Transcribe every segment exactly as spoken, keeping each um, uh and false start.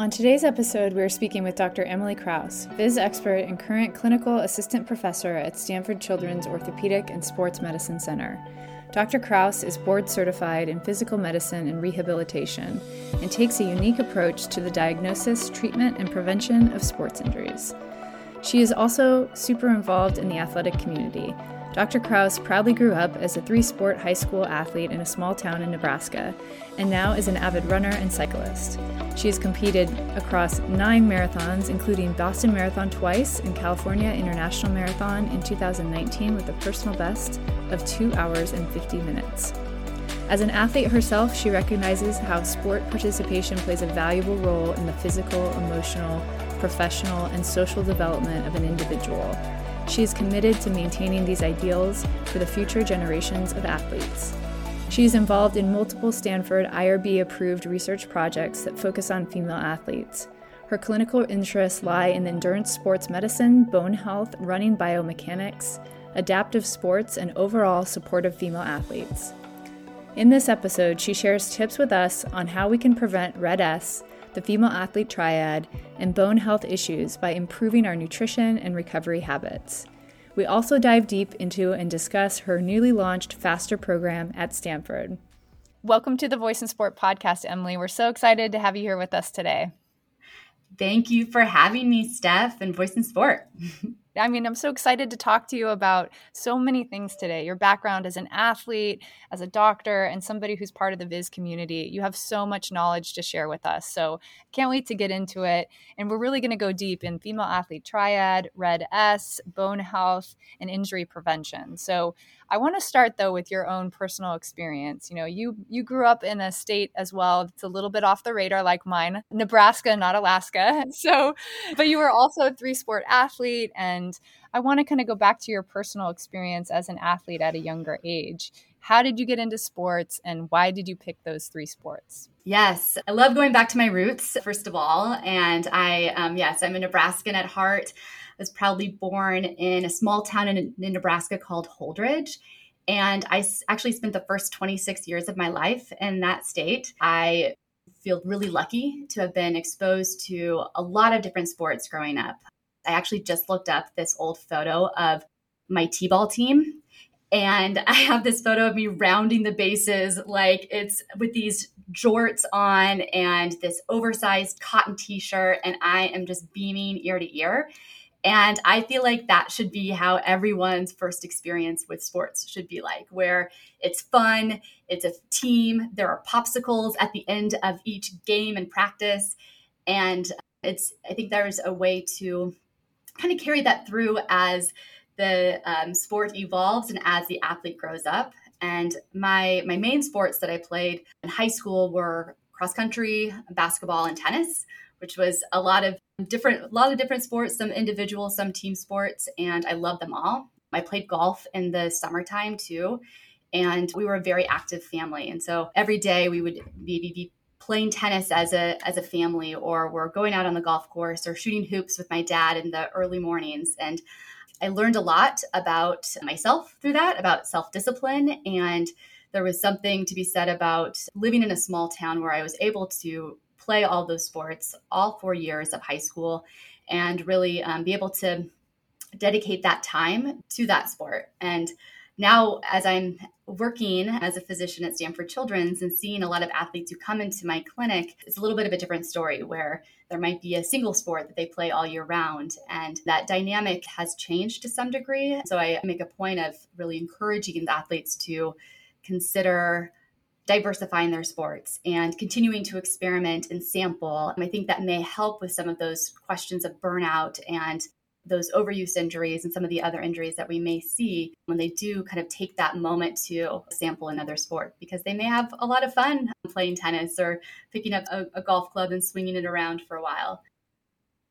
On today's episode, we are speaking with Doctor Emily Kraus, phys expert and current clinical assistant professor at Stanford Children's Orthopedic and Sports Medicine Center. Doctor Kraus is board certified in physical medicine and rehabilitation and takes a unique approach to the diagnosis, treatment, and prevention of sports injuries. She is also super involved in the athletic community. Doctor Kraus proudly grew up as a three-sport high school athlete in a small town in Nebraska, and now is an avid runner and cyclist. She has competed across nine marathons, including Boston Marathon twice and California International Marathon in two thousand nineteen with a personal best of two hours and fifty minutes. As an athlete herself, she recognizes how sport participation plays a valuable role in the physical, emotional, professional, and social development of an individual. She is committed to maintaining these ideals for the future generations of athletes. She is involved in multiple Stanford I R B-approved research projects that focus on female athletes. Her clinical interests lie in endurance sports medicine, bone health, running biomechanics, adaptive sports, and overall supportive female athletes. In this episode, she shares tips with us on how we can prevent R E D S, the female athlete triad, and bone health issues by improving our nutrition and recovery habits. We also dive deep into and discuss her newly launched FASTER program at Stanford. Welcome to the Voice in Sport podcast, Emily. We're so excited to have you here with us today. Thank you for having me, Steph, and Voice in Sport. I mean, I'm so excited to talk to you about so many things today. Your background as an athlete, as a doctor, and somebody who's part of the Viz community. You have so much knowledge to share with us. So can't wait to get into it. And we're really going to go deep in female athlete triad, R E D S, bone health, and injury prevention. So I want to start, though, with your own personal experience. You know, you you grew up in a state as well that's a little bit off the radar like mine, Nebraska, not Alaska. So, but you were also a three-sport athlete. And I want to kind of go back to your personal experience as an athlete at a younger age. How did you get into sports and why did you pick those three sports? Yes, I love going back to my roots, first of all. And I, um, yes, I'm a Nebraskan at heart. I was proudly born in a small town in, in Nebraska called Holdrege. And I s- actually spent the first twenty-six years of my life in that state. I feel really lucky to have been exposed to a lot of different sports growing up. I actually just looked up this old photo of my T-ball team. And I have this photo of me rounding the bases, like it's with these jorts on and this oversized cotton t-shirt. And I am just beaming ear to ear. And I feel like that should be how everyone's first experience with sports should be like, where it's fun, it's a team, there are popsicles at the end of each game and practice. And it's, I think there's a way to kind of carry that through as the um, sport evolves and as the athlete grows up. And my, my main sports that I played in high school were cross country, basketball, and tennis, which was a lot of different, a lot of different sports, some individual, some team sports, and I love them all. I played golf in the summertime too, and we were a very active family. And so every day we would maybe be playing tennis as a as a family, or we're going out on the golf course or shooting hoops with my dad in the early mornings. And I learned a lot about myself through that, about self-discipline. And there was something to be said about living in a small town where I was able to play all those sports all four years of high school and really um, be able to dedicate that time to that sport. And now as I'm working as a physician at Stanford Children's and seeing a lot of athletes who come into my clinic, it's a little bit of a different story where there might be a single sport that they play all year round. And that dynamic has changed to some degree. So I make a point of really encouraging the athletes to consider diversifying their sports and continuing to experiment and sample. And I think that may help with some of those questions of burnout and those overuse injuries and some of the other injuries that we may see when they do kind of take that moment to sample another sport, because they may have a lot of fun playing tennis or picking up a, a golf club and swinging it around for a while.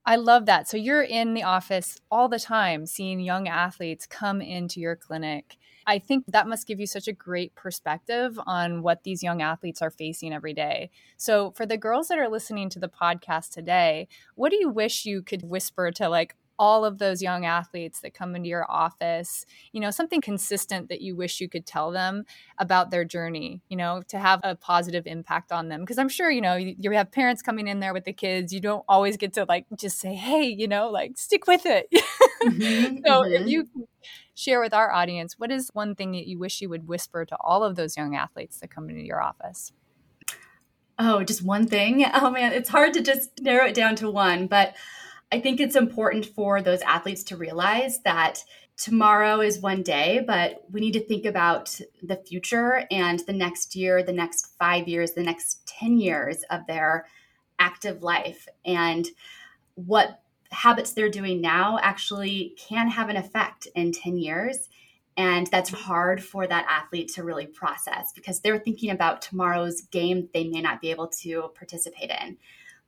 I love that. So you're in the office all the time, seeing young athletes come into your clinic. I think that must give you such a great perspective on what these young athletes are facing every day. So for the girls that are listening to the podcast today, what do you wish you could whisper to like all of those young athletes that come into your office, you know, something consistent that you wish you could tell them about their journey, you know, to have a positive impact on them. Because I'm sure, you know, you, you have parents coming in there with the kids. You don't always get to like just say, hey, you know, like stick with it. Mm-hmm, so mm-hmm. if you share with our audience, what is one thing that you wish you would whisper to all of those young athletes that come into your office? Oh, just one thing. Oh, man, it's hard to just narrow it down to one. But I think it's important for those athletes to realize that tomorrow is one day, but we need to think about the future and the next year, the next five years, the next ten years of their active life. And what habits they're doing now actually can have an effect in ten years. And that's hard for that athlete to really process because they're thinking about tomorrow's game they may not be able to participate in.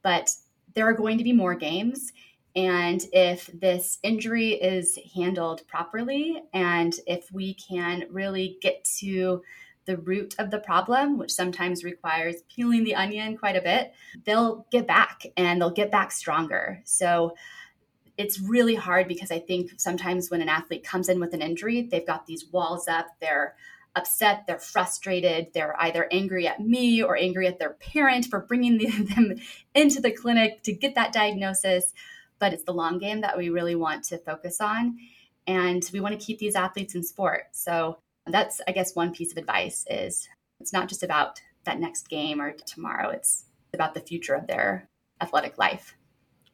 But there are going to be more games. And if this injury is handled properly, and if we can really get to the root of the problem, which sometimes requires peeling the onion quite a bit, they'll get back and they'll get back stronger. So it's really hard because I think sometimes when an athlete comes in with an injury, they've got these walls up, they're upset, they're frustrated, they're either angry at me or angry at their parent for bringing the, them into the clinic to get that diagnosis. But it's the long game that we really want to focus on. And we want to keep these athletes in sport. So that's, I guess, one piece of advice is it's not just about that next game or tomorrow. It's about the future of their athletic life.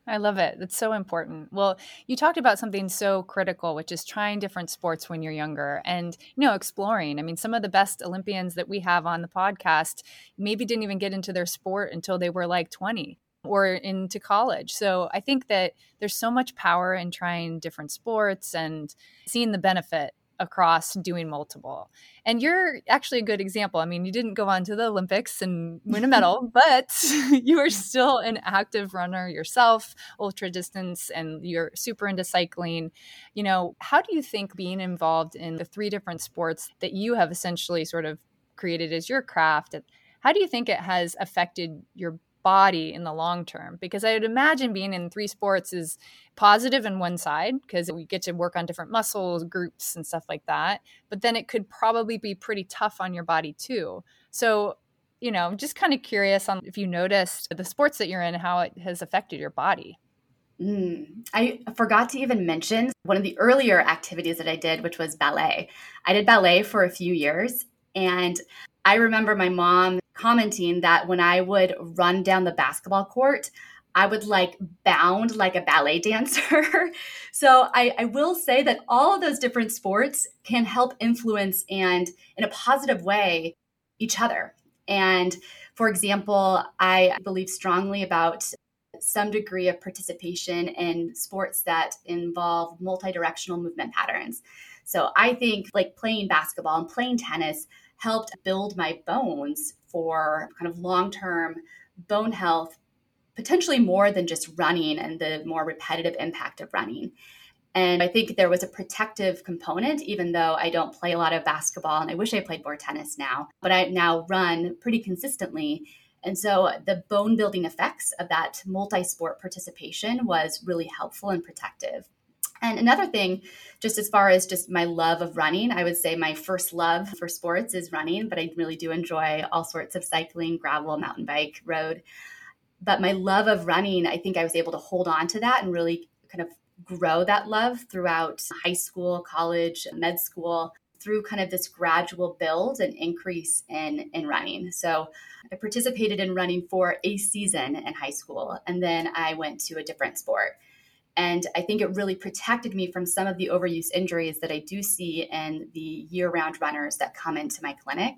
I love it. That's so important. Well, you talked about something so critical, which is trying different sports when you're younger and, you know, exploring. I mean, some of the best Olympians that we have on the podcast maybe didn't even get into their sport until they were like twenty or into college. So I think that there's so much power in trying different sports and seeing the benefit across doing multiple. And you're actually a good example. I mean, you didn't go on to the Olympics and win a medal, but you are still an active runner yourself, ultra distance, and you're super into cycling. You know, how do you think being involved in the three different sports that you have essentially sort of created as your craft, how do you think it has affected your body in the long term? Because I would imagine being in three sports is positive in one side because we get to work on different muscle groups and stuff like that. But then it could probably be pretty tough on your body too. So, you know, I'm just kind of curious on if you noticed the sports that you're in, how it has affected your body. Mm, I forgot to even mention one of the earlier activities that I did, which was ballet. I did ballet for a few years. And I remember my mom commenting that when I would run down the basketball court, I would like bound like a ballet dancer. So I, I will say that all of those different sports can help influence and in a positive way each other. And for example, I believe strongly about some degree of participation in sports that involve multidirectional movement patterns. So I think like playing basketball and playing tennis helped build my bones for kind of long-term bone health, potentially more than just running and the more repetitive impact of running. And I think there was a protective component, even though I don't play a lot of basketball and I wish I played more tennis now, but I now run pretty consistently. And so the bone building effects of that multi-sport participation was really helpful and protective. And another thing, just as far as just my love of running, I would say my first love for sports is running, but I really do enjoy all sorts of cycling, gravel, mountain bike, road. But my love of running, I think I was able to hold on to that and really kind of grow that love throughout high school, college, med school, through kind of this gradual build and increase in, in running. So I participated in running for a season in high school, and then I went to a different sport. And I think it really protected me from some of the overuse injuries that I do see in the year-round runners that come into my clinic.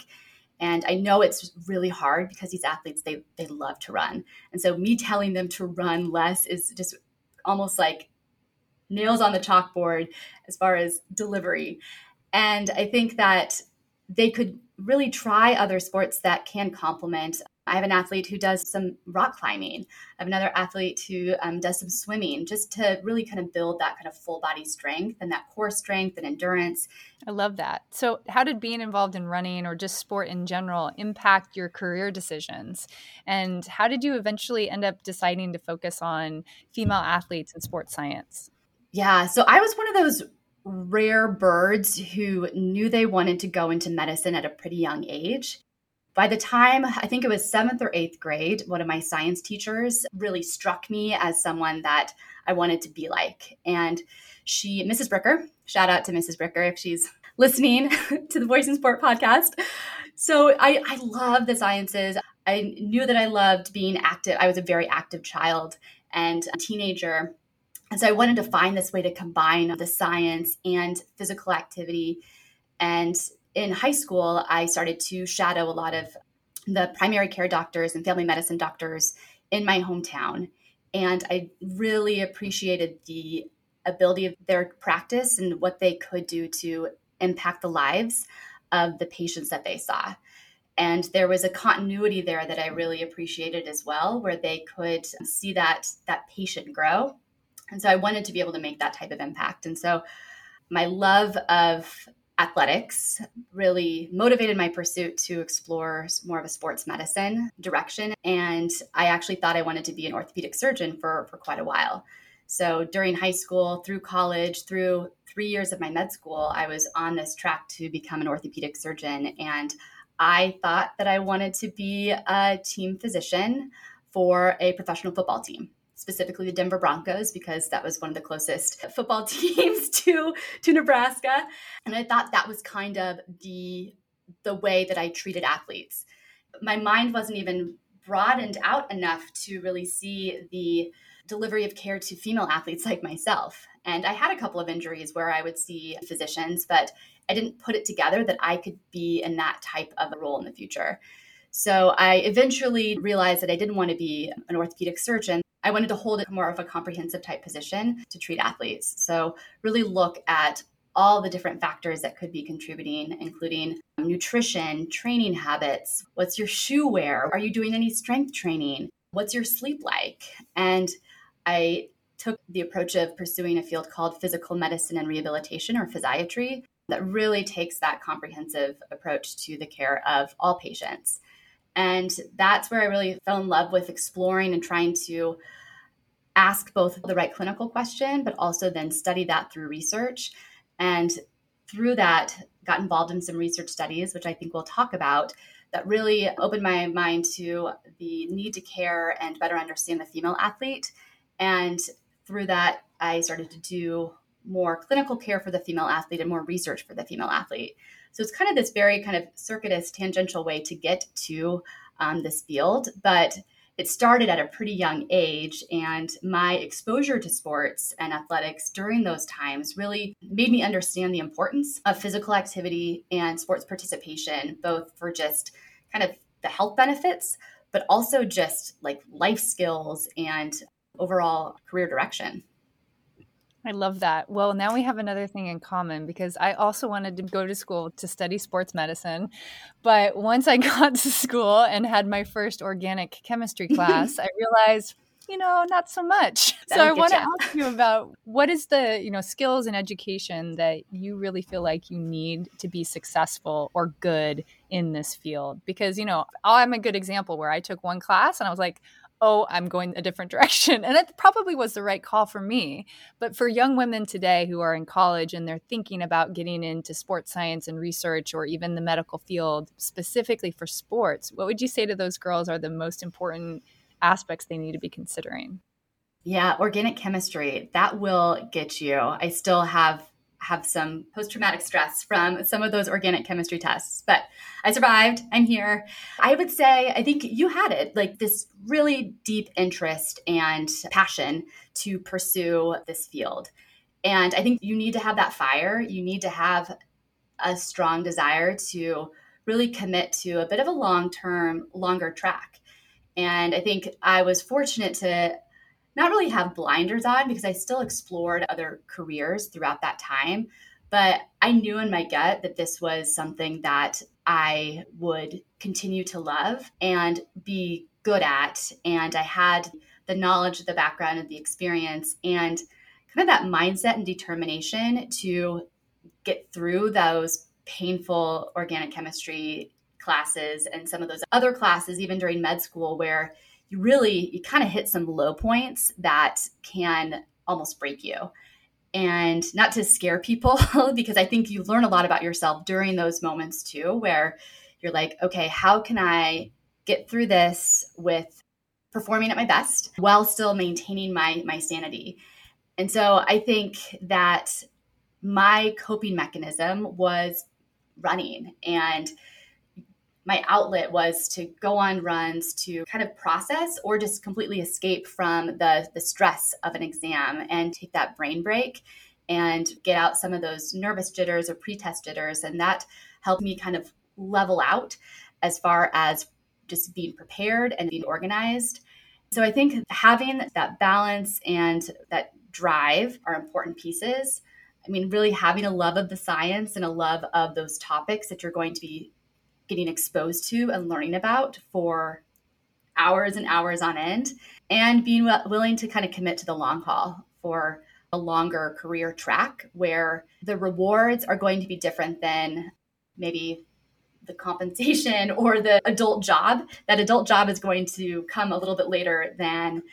And I know it's really hard because these athletes, they they love to run. And so me telling them to run less is just almost like nails on the chalkboard as far as delivery. And I think that they could really try other sports that can complement. I have an athlete who does some rock climbing. I have another athlete who um, does some swimming, just to really kind of build that kind of full body strength and that core strength and endurance. I love that. So how did being involved in running or just sport in general impact your career decisions? And how did you eventually end up deciding to focus on female athletes and sports science? Yeah. So I was one of those rare birds who knew they wanted to go into medicine at a pretty young age. By the time, I think it was seventh or eighth grade, one of my science teachers really struck me as someone that I wanted to be like. And she, Missus Bricker, shout out to Missus Bricker if she's listening to the Voice in Sport podcast. So I, I love the sciences. I knew that I loved being active. I was a very active child and a teenager. And so I wanted to find this way to combine the science and physical activity. And in high school, I started to shadow a lot of the primary care doctors and family medicine doctors in my hometown. And I really appreciated the ability of their practice and what they could do to impact the lives of the patients that they saw. And there was a continuity there that I really appreciated as well, where they could see that that patient grow. And so I wanted to be able to make that type of impact. And so my love of athletics really motivated my pursuit to explore more of a sports medicine direction. And I actually thought I wanted to be an orthopedic surgeon for, for quite a while. So during high school, through college, through three years of my med school, I was on this track to become an orthopedic surgeon. And I thought that I wanted to be a team physician for a professional football team, specifically the Denver Broncos, because that was one of the closest football teams to, to Nebraska. And I thought that was kind of the, the way that I treated athletes. My mind wasn't even broadened out enough to really see the delivery of care to female athletes like myself. And I had a couple of injuries where I would see physicians, but I didn't put it together that I could be in that type of a role in the future. So I eventually realized that I didn't want to be an orthopedic surgeon. I wanted to hold it more of a comprehensive type position to treat athletes. So really look at all the different factors that could be contributing, including nutrition, training habits. What's your shoe wear? Are you doing any strength training? What's your sleep like? And I took the approach of pursuing a field called physical medicine and rehabilitation, or physiatry, that really takes that comprehensive approach to the care of all patients. And that's where I really fell in love with exploring and trying to ask both the right clinical question, but also then study that through research. And through that, got involved in some research studies, which I think we'll talk about, that really opened my mind to the need to care and better understand the female athlete. And through that, I started to do more clinical care for the female athlete and more research for the female athlete. So it's kind of this very kind of circuitous, tangential way to get to um, this field, but it started at a pretty young age, and my exposure to sports and athletics during those times really made me understand the importance of physical activity and sports participation, both for just kind of the health benefits, but also just like life skills and overall career direction. I love that. Well, now we have another thing in common, because I also wanted to go to school to study sports medicine. But once I got to school and had my first organic chemistry class, I realized, you know, not so much. That'll so I want to ask you about what is the, you know, skills and education that you really feel like you need to be successful or good in this field? Because, you know, I'm a good example where I took one class and I was like, oh, I'm going a different direction. And that probably was the right call for me. But for young women today who are in college and they're thinking about getting into sports science and research, or even the medical field specifically for sports, what would you say to those girls are the most important aspects they need to be considering? Yeah, organic chemistry, that will get you. I still have have some post-traumatic stress from some of those organic chemistry tests, but I survived. I'm here. I would say, I think you had it, like this really deep interest and passion to pursue this field. And I think you need to have that fire. You need to have a strong desire to really commit to a bit of a long-term, longer track. And I think I was fortunate to not really have blinders on, because I still explored other careers throughout that time. But I knew in my gut that this was something that I would continue to love and be good at. And I had the knowledge, the background, and the experience, and kind of that mindset and determination to get through those painful organic chemistry classes and some of those other classes, even during med school, where you really, you kind of hit some low points that can almost break you. And not to scare people, because I think you learn a lot about yourself during those moments too, where you're like, okay, how can I get through this with performing at my best while still maintaining my my sanity? And so I think that my coping mechanism was running, and my outlet was to go on runs to kind of process or just completely escape from the, the stress of an exam and take that brain break and get out some of those nervous jitters or pretest jitters. And that helped me kind of level out as far as just being prepared and being organized. So I think having that balance and that drive are important pieces. I mean, really having a love of the science and a love of those topics that you're going to be getting exposed to and learning about for hours and hours on end, and being w- willing to kind of commit to the long haul for a longer career track where the rewards are going to be different than maybe the compensation or the adult job. That adult job is going to come a little bit later than,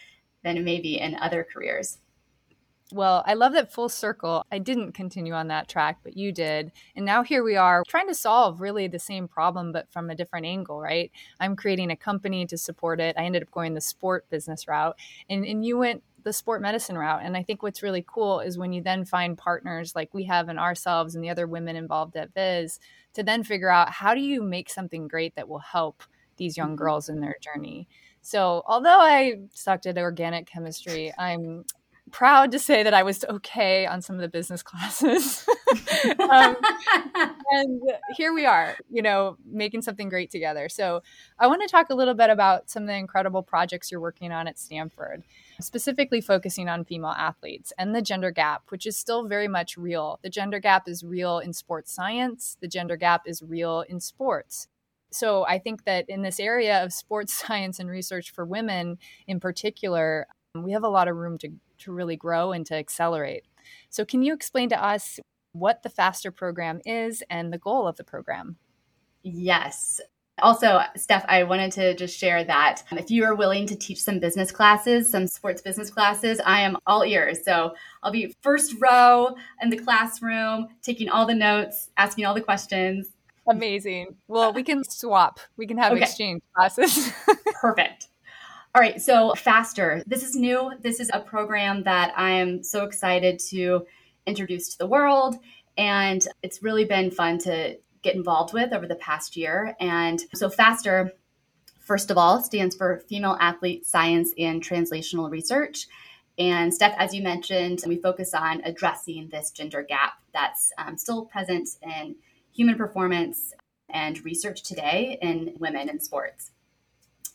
than maybe in other careers. Well, I love that full circle. I didn't continue on that track, but you did. And now here we are trying to solve really the same problem, but from a different angle, right? I'm creating a company to support it. I ended up going the sport business route, and, and you went the sport medicine route. And I think what's really cool is when you then find partners like we have in ourselves and the other women involved at Viz to then figure out how do you make something great that will help these young girls in their journey. So although I sucked at organic chemistry, I'm proud to say that I was okay on some of the business classes. um, and here we are, you know, making something great together. So I want to talk a little bit about some of the incredible projects you're working on at Stanford, specifically focusing on female athletes and the gender gap, which is still very much real. The gender gap is real in sports science. The gender gap is real in sports. So I think that in this area of sports science and research for women in particular, we have a lot of room to to really grow and to accelerate. So can you explain to us what the FASTER program is and the goal of the program? Yes. Also, Steph, I wanted to just share that if you are willing to teach some business classes, some sports business classes, I am all ears. So I'll be first row in the classroom, taking all the notes, asking all the questions. Amazing. Well, we can swap. We can have okay. exchange classes. Perfect. All right. So FASTER, this is new. This is a program that I am so excited to introduce to the world. And it's really been fun to get involved with over the past year. And so FASTER, first of all, stands for Female Athlete Science and Translational Research. And Steph, as you mentioned, we focus on addressing this gender gap that's um, still present in human performance and research today in women in sports.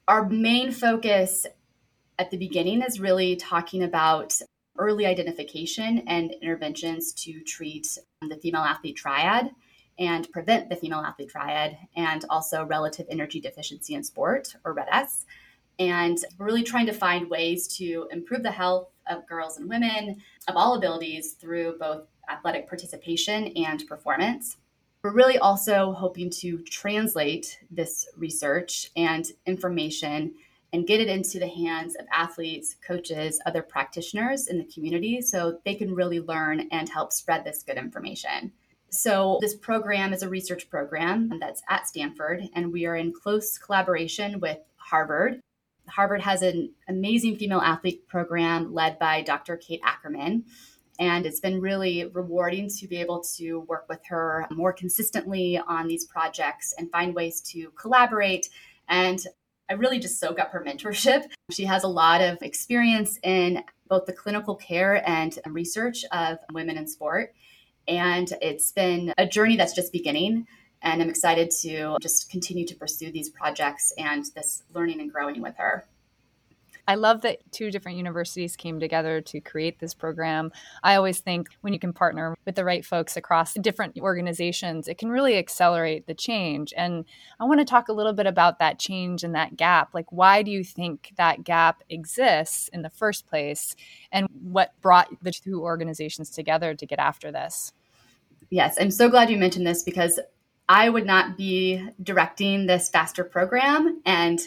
Our main focus at the beginning is really talking about early identification and interventions to treat the female athlete triad and prevent the female athlete triad, and also relative energy deficiency in sport, or R E D S. And we're really trying to find ways to improve the health of girls and women of all abilities through both athletic participation and performance. We're really also hoping to translate this research and information and get it into the hands of athletes, coaches, other practitioners in the community so they can really learn and help spread this good information. So this program is a research program that's at Stanford, and we are in close collaboration with Harvard. Harvard has an amazing female athlete program led by Doctor Kate Ackerman. And it's been really rewarding to be able to work with her more consistently on these projects and find ways to collaborate. And I really just soak up her mentorship. She has a lot of experience in both the clinical care and research of women in sport. And it's been a journey that's just beginning. And I'm excited to just continue to pursue these projects and this learning and growing with her. I love that two different universities came together to create this program. I always think when you can partner with the right folks across different organizations, it can really accelerate the change. And I want to talk a little bit about that change and that gap. Like, why do you think that gap exists in the first place? And what brought the two organizations together to get after this? Yes, I'm so glad you mentioned this, because I would not be directing this FASTER program, and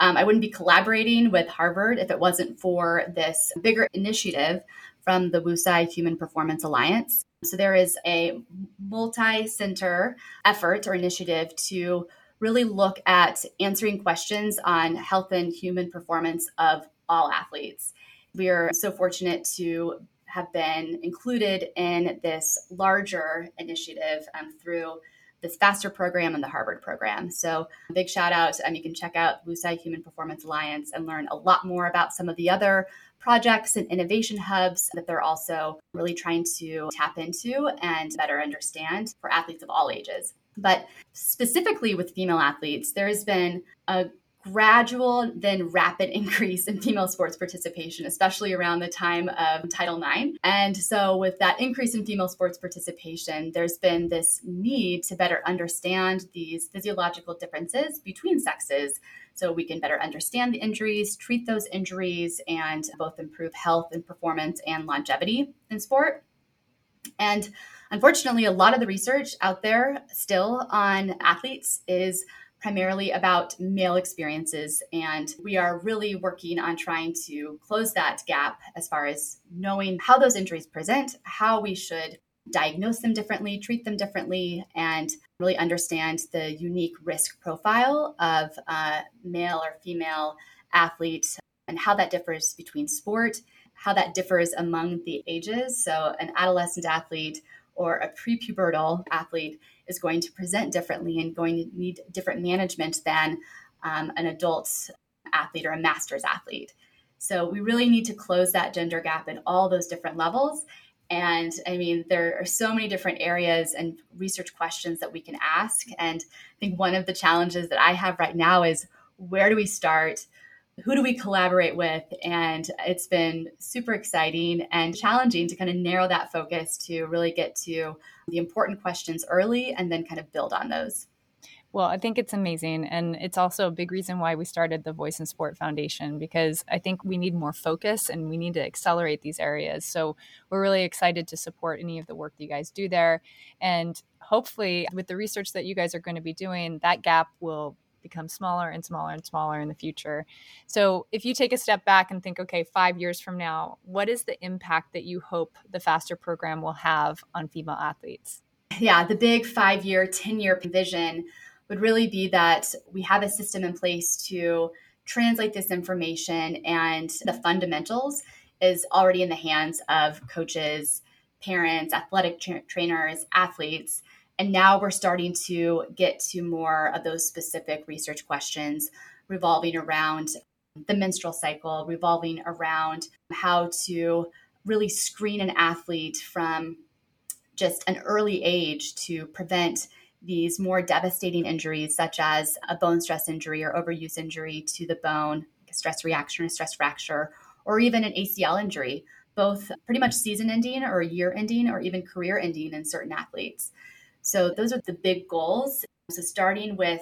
Um, I wouldn't be collaborating with Harvard if it wasn't for this bigger initiative from the Wu Tsai Human Performance Alliance. So there is a multi-center effort or initiative to really look at answering questions on health and human performance of all athletes. We are so fortunate to have been included in this larger initiative um, through this FASTER program and the Harvard program. So big shout out. Um, you can check out Wu Tsai Human Performance Alliance and learn a lot more about some of the other projects and innovation hubs that they're also really trying to tap into and better understand for athletes of all ages. But specifically with female athletes, there has been a gradual, then rapid increase in female sports participation, especially around the time of Title nine. And so with that increase in female sports participation, there's been this need to better understand these physiological differences between sexes so we can better understand the injuries, treat those injuries, and both improve health and performance and longevity in sport. And unfortunately, a lot of the research out there still on athletes is primarily about male experiences. And we are really working on trying to close that gap as far as knowing how those injuries present, how we should diagnose them differently, treat them differently, and really understand the unique risk profile of a male or female athlete and how that differs between sport, how that differs among the ages. So an adolescent athlete or a prepubertal athlete is going to present differently and going to need different management than um, an adult athlete or a master's athlete. So we really need to close that gender gap at all those different levels. And I mean, there are so many different areas and research questions that we can ask. And I think one of the challenges that I have right now is, where do we start? Who do we collaborate with? And it's been super exciting and challenging to kind of narrow that focus to really get to the important questions early and then kind of build on those. Well, I think it's amazing. And it's also a big reason why we started the Voice in Sport Foundation, because I think we need more focus and we need to accelerate these areas. So we're really excited to support any of the work that you guys do there. And hopefully with the research that you guys are going to be doing, that gap will become smaller and smaller and smaller in the future. So if you take a step back and think, okay, five years from now, what is the impact that you hope the FASTER program will have on female athletes? Yeah, the big five-year, ten-year vision would really be that we have a system in place to translate this information, and the fundamentals is already in the hands of coaches, parents, athletic tra- trainers, athletes. And now we're starting to get to more of those specific research questions revolving around the menstrual cycle, revolving around how to really screen an athlete from just an early age to prevent these more devastating injuries, such as a bone stress injury or overuse injury to the bone, like a stress reaction or stress fracture, or even an A C L injury, both pretty much season ending or year ending or even career ending in certain athletes. So those are the big goals. So starting with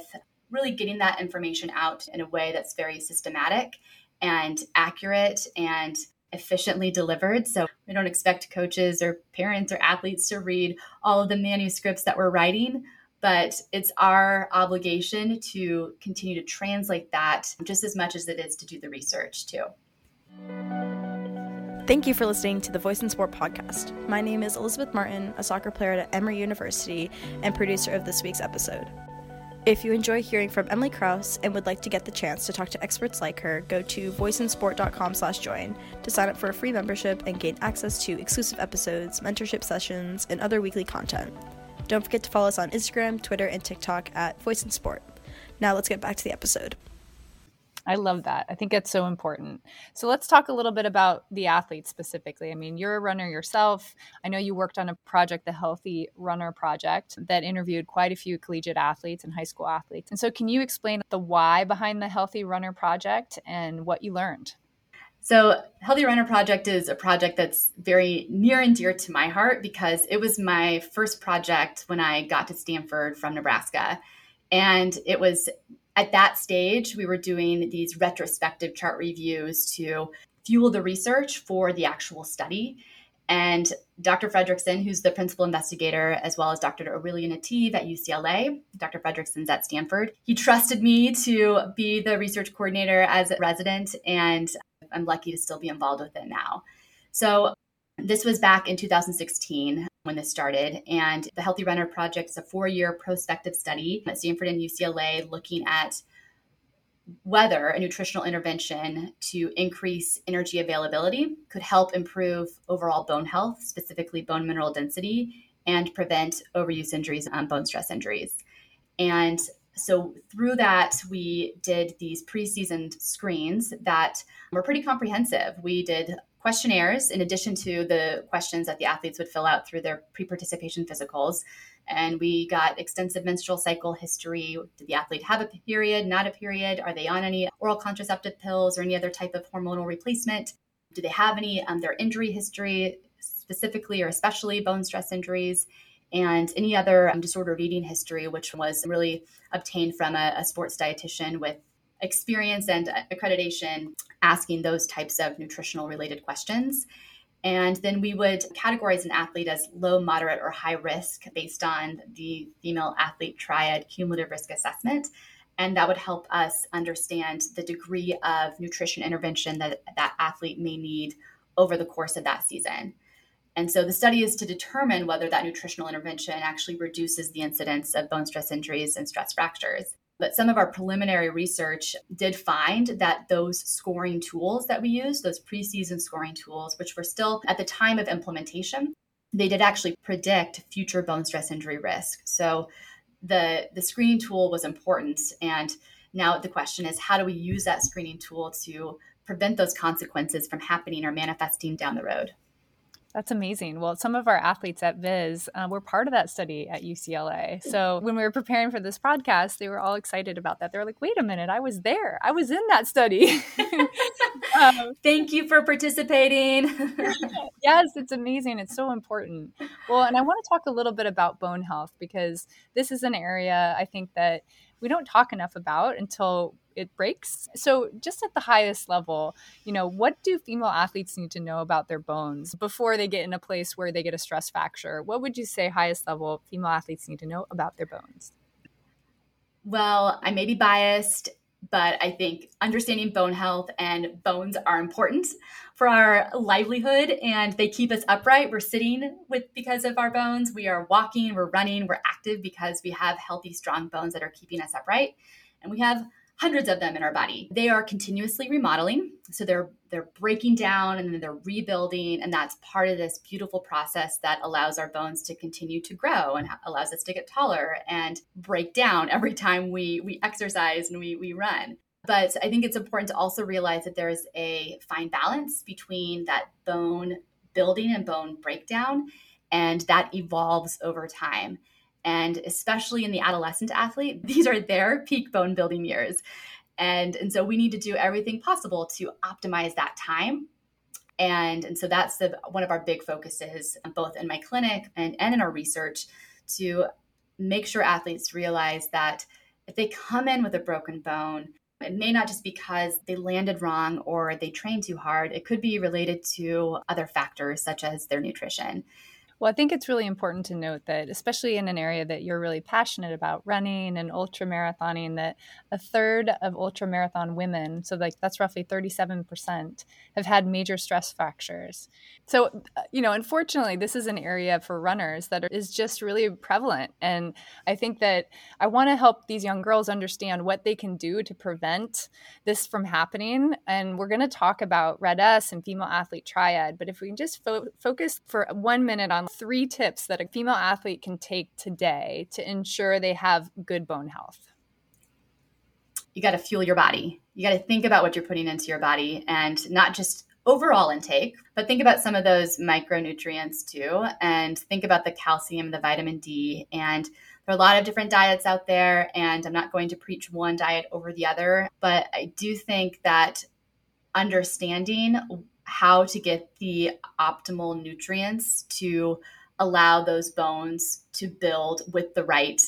really getting that information out in a way that's very systematic and accurate and efficiently delivered. So we don't expect coaches or parents or athletes to read all of the manuscripts that we're writing, but it's our obligation to continue to translate that just as much as it is to do the research too. Thank you for listening to the Voice in Sport podcast. My name is Elizabeth Martin, a soccer player at Emory University and producer of this week's episode. If you enjoy hearing from Emily Kraus and would like to get the chance to talk to experts like her, go to voice in sport dot com slash join to sign up for a free membership and gain access to exclusive episodes, mentorship sessions, and other weekly content. Don't forget to follow us on Instagram, Twitter, and TikTok at Voice in Sport. Now let's get back to the episode. I love that. I think that's so important. So let's talk a little bit about the athletes specifically. I mean, you're a runner yourself. I know you worked on a project, the Healthy Runner Project, that interviewed quite a few collegiate athletes and high school athletes. And so can you explain the why behind the Healthy Runner Project and what you learned? So Healthy Runner Project is a project that's very near and dear to my heart because it was my first project when I got to Stanford from Nebraska. And it was at that stage, we were doing these retrospective chart reviews to fuel the research for the actual study. And Doctor Fredrickson, who's the principal investigator, as well as Doctor Aurelia Nativ at U C L A, Doctor Fredrickson's at Stanford. He trusted me to be the research coordinator as a resident, and I'm lucky to still be involved with it now. So this was back in two thousand sixteen when this started, and the Healthy Runner Project is a four-year prospective study at Stanford and U C L A looking at whether a nutritional intervention to increase energy availability could help improve overall bone health, specifically bone mineral density, and prevent overuse injuries and bone stress injuries. And so through that, we did these preseason screens that were pretty comprehensive. We did questionnaires in addition to the questions that the athletes would fill out through their pre-participation physicals. And we got extensive menstrual cycle history. Did the athlete have a period, not a period? Are they on any oral contraceptive pills or any other type of hormonal replacement? Do they have any um, their injury history, specifically or especially bone stress injuries, and any other um, disordered eating history, which was really obtained from a, a sports dietitian with experience and accreditation asking those types of nutritional related questions. And then we would categorize an athlete as low, moderate, or high risk based on the female athlete triad cumulative risk assessment. And that would help us understand the degree of nutrition intervention that that athlete may need over the course of that season. And so the study is to determine whether that nutritional intervention actually reduces the incidence of bone stress injuries and stress fractures. But some of our preliminary research did find that those scoring tools that we used, those preseason scoring tools, which were still at the time of implementation, they did actually predict future bone stress injury risk. So the, the screening tool was important. And now the question is, how do we use that screening tool to prevent those consequences from happening or manifesting down the road? That's amazing. Well, some of our athletes at Viz uh, were part of that study at U C L A. So when we were preparing for this podcast, they were all excited about that. They were like, wait a minute, I was there. I was in that study. um, Thank you for participating. Yes, it's amazing. It's so important. Well, and I want to talk a little bit about bone health, because this is an area I think that we don't talk enough about until it breaks. So just at the highest level, you know, what do female athletes need to know about their bones before they get in a place where they get a stress fracture? What would you say highest level female athletes need to know about their bones? Well, I may be biased, but I think understanding bone health and bones are important for our livelihood, and they keep us upright. We're sitting with because of our bones. We are walking, we're running, we're active because we have healthy, strong bones that are keeping us upright. And we have hundreds of them in our body. They are continuously remodeling. So they're they're breaking down and then they're rebuilding. And that's part of this beautiful process that allows our bones to continue to grow and allows us to get taller and break down every time we we exercise and we we run. But I think it's important to also realize that there is a fine balance between that bone building and bone breakdown, and that evolves over time. And especially in the adolescent athlete, these are their peak bone building years. And, and so we need to do everything possible to optimize that time. And, and so that's the, one of our big focuses, both in my clinic and, and in our research, to make sure athletes realize that if they come in with a broken bone, it may not just because they landed wrong or they trained too hard. It could be related to other factors such as their nutrition. Well, I think it's really important to note that, especially in an area that you're really passionate about, running and ultramarathoning, that a third of ultramarathon women, so like that's roughly thirty-seven percent, have had major stress fractures. So, you know, unfortunately, this is an area for runners that is just really prevalent. And I think that I want to help these young girls understand what they can do to prevent this from happening. And we're going to talk about R E D-S and female athlete triad, but if we can just fo- focus for one minute on three tips that a female athlete can take today to ensure they have good bone health. You got to fuel your body. You got to think about what you're putting into your body, and not just overall intake, but think about some of those micronutrients too, and think about the calcium, the vitamin D. And there are a lot of different diets out there, and I'm not going to preach one diet over the other, but I do think that understanding how to get the optimal nutrients to allow those bones to build with the right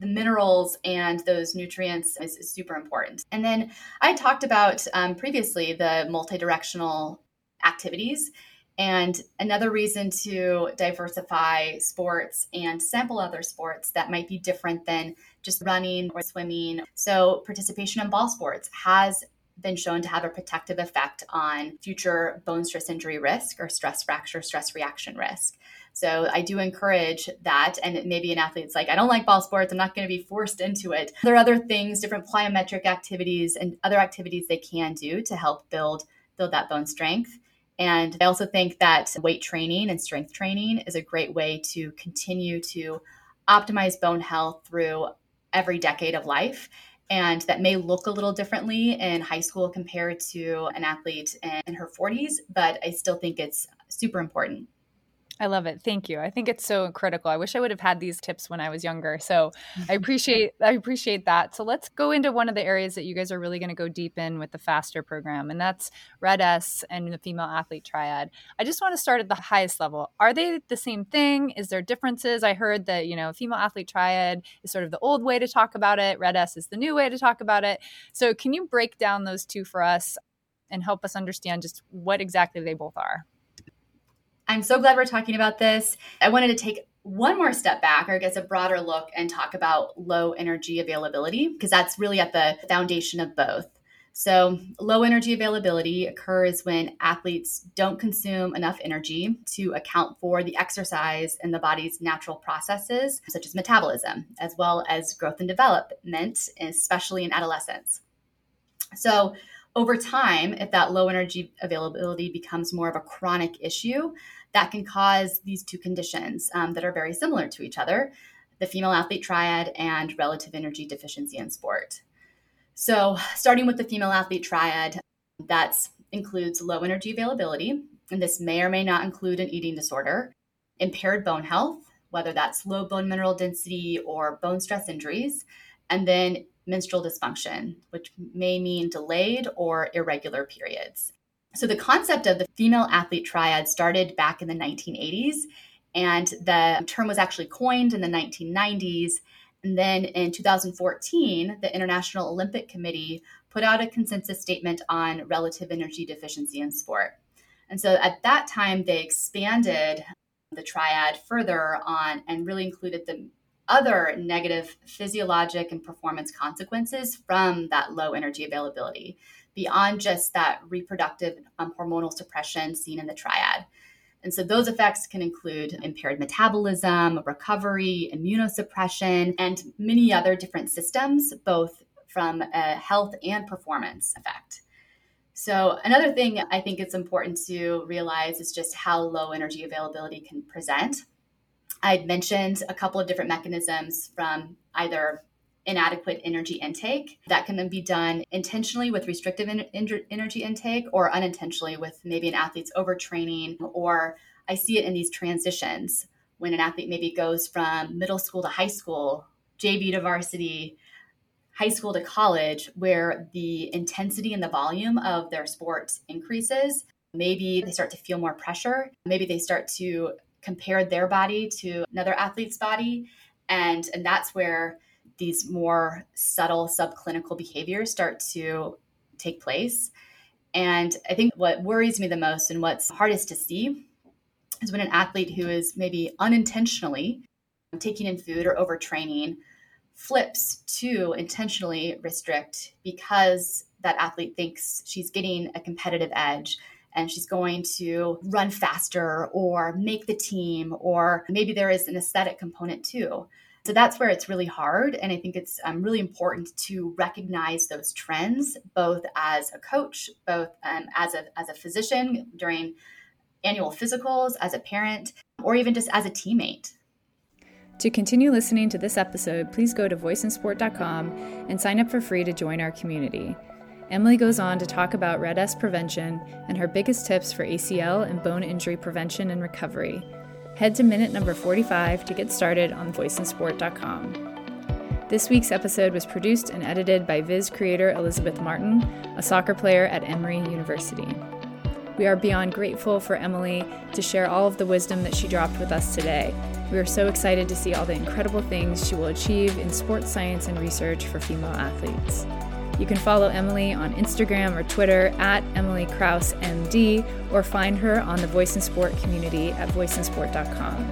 the minerals and those nutrients is, is super important. And then I talked about um, previously the multidirectional activities, And another reason to diversify sports and sample other sports that might be different than just running or swimming. So participation in ball sports has been shown to have a protective effect on future bone stress injury risk or stress fracture, stress reaction risk. So I do encourage that. And maybe an athlete's like, I don't like ball sports. I'm not going to be forced into it. There are other things, different plyometric activities and other activities they can do to help build, build that bone strength. And I also think that weight training and strength training is a great way to continue to optimize bone health through every decade of life. And that may look a little differently in high school compared to an athlete in her forties, but I still think it's super important. I love it. Thank you. I think it's so critical. I wish I would have had these tips when I was younger. So I appreciate I appreciate that. So let's go into one of the areas that you guys are really going to go deep in with the FASTER program, and that's RED-S and the female athlete triad. I just want to start at the highest level. Are they the same thing? Is there differences? I heard that, you know, female athlete triad is sort of the old way to talk about it. RED-S is the new way to talk about it. So can you break down those two for us and help us understand just what exactly they both are? I'm so glad we're talking about this. I wanted to take one more step back, or I guess a broader look, and talk about low energy availability, because that's really at the foundation of both. So low energy availability occurs when athletes don't consume enough energy to account for the exercise and the body's natural processes, such as metabolism, as well as growth and development, especially in adolescence. So over time, if that low energy availability becomes more of a chronic issue, that can cause these two conditions um, that are very similar to each other, the female athlete triad and relative energy deficiency in sport. So starting with the female athlete triad, that includes low energy availability, and this may or may not include an eating disorder, impaired bone health, whether that's low bone mineral density or bone stress injuries, and then menstrual dysfunction, which may mean delayed or irregular periods. So the concept of the female athlete triad started back in the nineteen eighties, and the term was actually coined in the nineteen nineties. And then in two thousand fourteen, the International Olympic Committee put out a consensus statement on relative energy deficiency in sport. And so at that time, they expanded the triad further on and really included the other negative physiologic and performance consequences from that low energy availability, beyond just that reproductive um, hormonal suppression seen in the triad. And so those effects can include impaired metabolism, recovery, immunosuppression, and many other different systems, both from a health and performance effect. So another thing I think it's important to realize is just how low energy availability can present. I'd mentioned a couple of different mechanisms, from either inadequate energy intake that can then be done intentionally with restrictive in, in, energy intake, or unintentionally with maybe an athlete's overtraining, or I see it in these transitions when an athlete maybe goes from middle school to high school, J V to varsity, high school to college, where the intensity and the volume of their sport increases. Maybe they start to feel more pressure. Maybe they start to compared their body to another athlete's body. And, and that's where these more subtle subclinical behaviors start to take place. And I think what worries me the most and what's hardest to see is when an athlete who is maybe unintentionally taking in food or overtraining flips to intentionally restrict, because that athlete thinks she's getting a competitive edge and she's going to run faster or make the team, or maybe there is an aesthetic component too. So that's where it's really hard. And I think it's um, really important to recognize those trends, both as a coach, both um, as a as a physician during annual physicals, as a parent, or even just as a teammate. To continue listening to this episode, please go to voice in sport dot com and sign up for free to join our community. Emily goes on to talk about RED-S prevention and her biggest tips for A C L and bone injury prevention and recovery. Head to minute number forty-five to get started on voice in sport dot com. This week's episode was produced and edited by Viz creator Elizabeth Martin, a soccer player at Emory University. We are beyond grateful for Emily to share all of the wisdom that she dropped with us today. We are so excited to see all the incredible things she will achieve in sports science and research for female athletes. You can follow Emily on Instagram or Twitter at Emily Kraus M D, or find her on the Voice in Sport community at voice in sport dot com.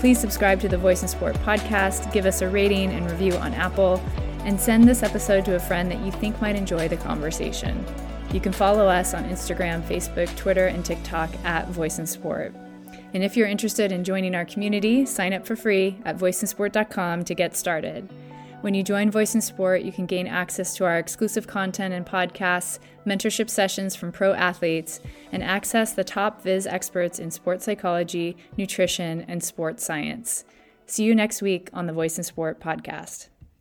Please subscribe to the Voice in Sport podcast, give us a rating and review on Apple, and send this episode to a friend that you think might enjoy the conversation. You can follow us on Instagram, Facebook, Twitter, and TikTok at Voice in Sport. And if you're interested in joining our community, sign up for free at voice in sport dot com to get started. When you join Voice in Sport, you can gain access to our exclusive content and podcasts, mentorship sessions from pro athletes, and access the top Viz experts in sports psychology, nutrition, and sports science. See you next week on the Voice in Sport podcast.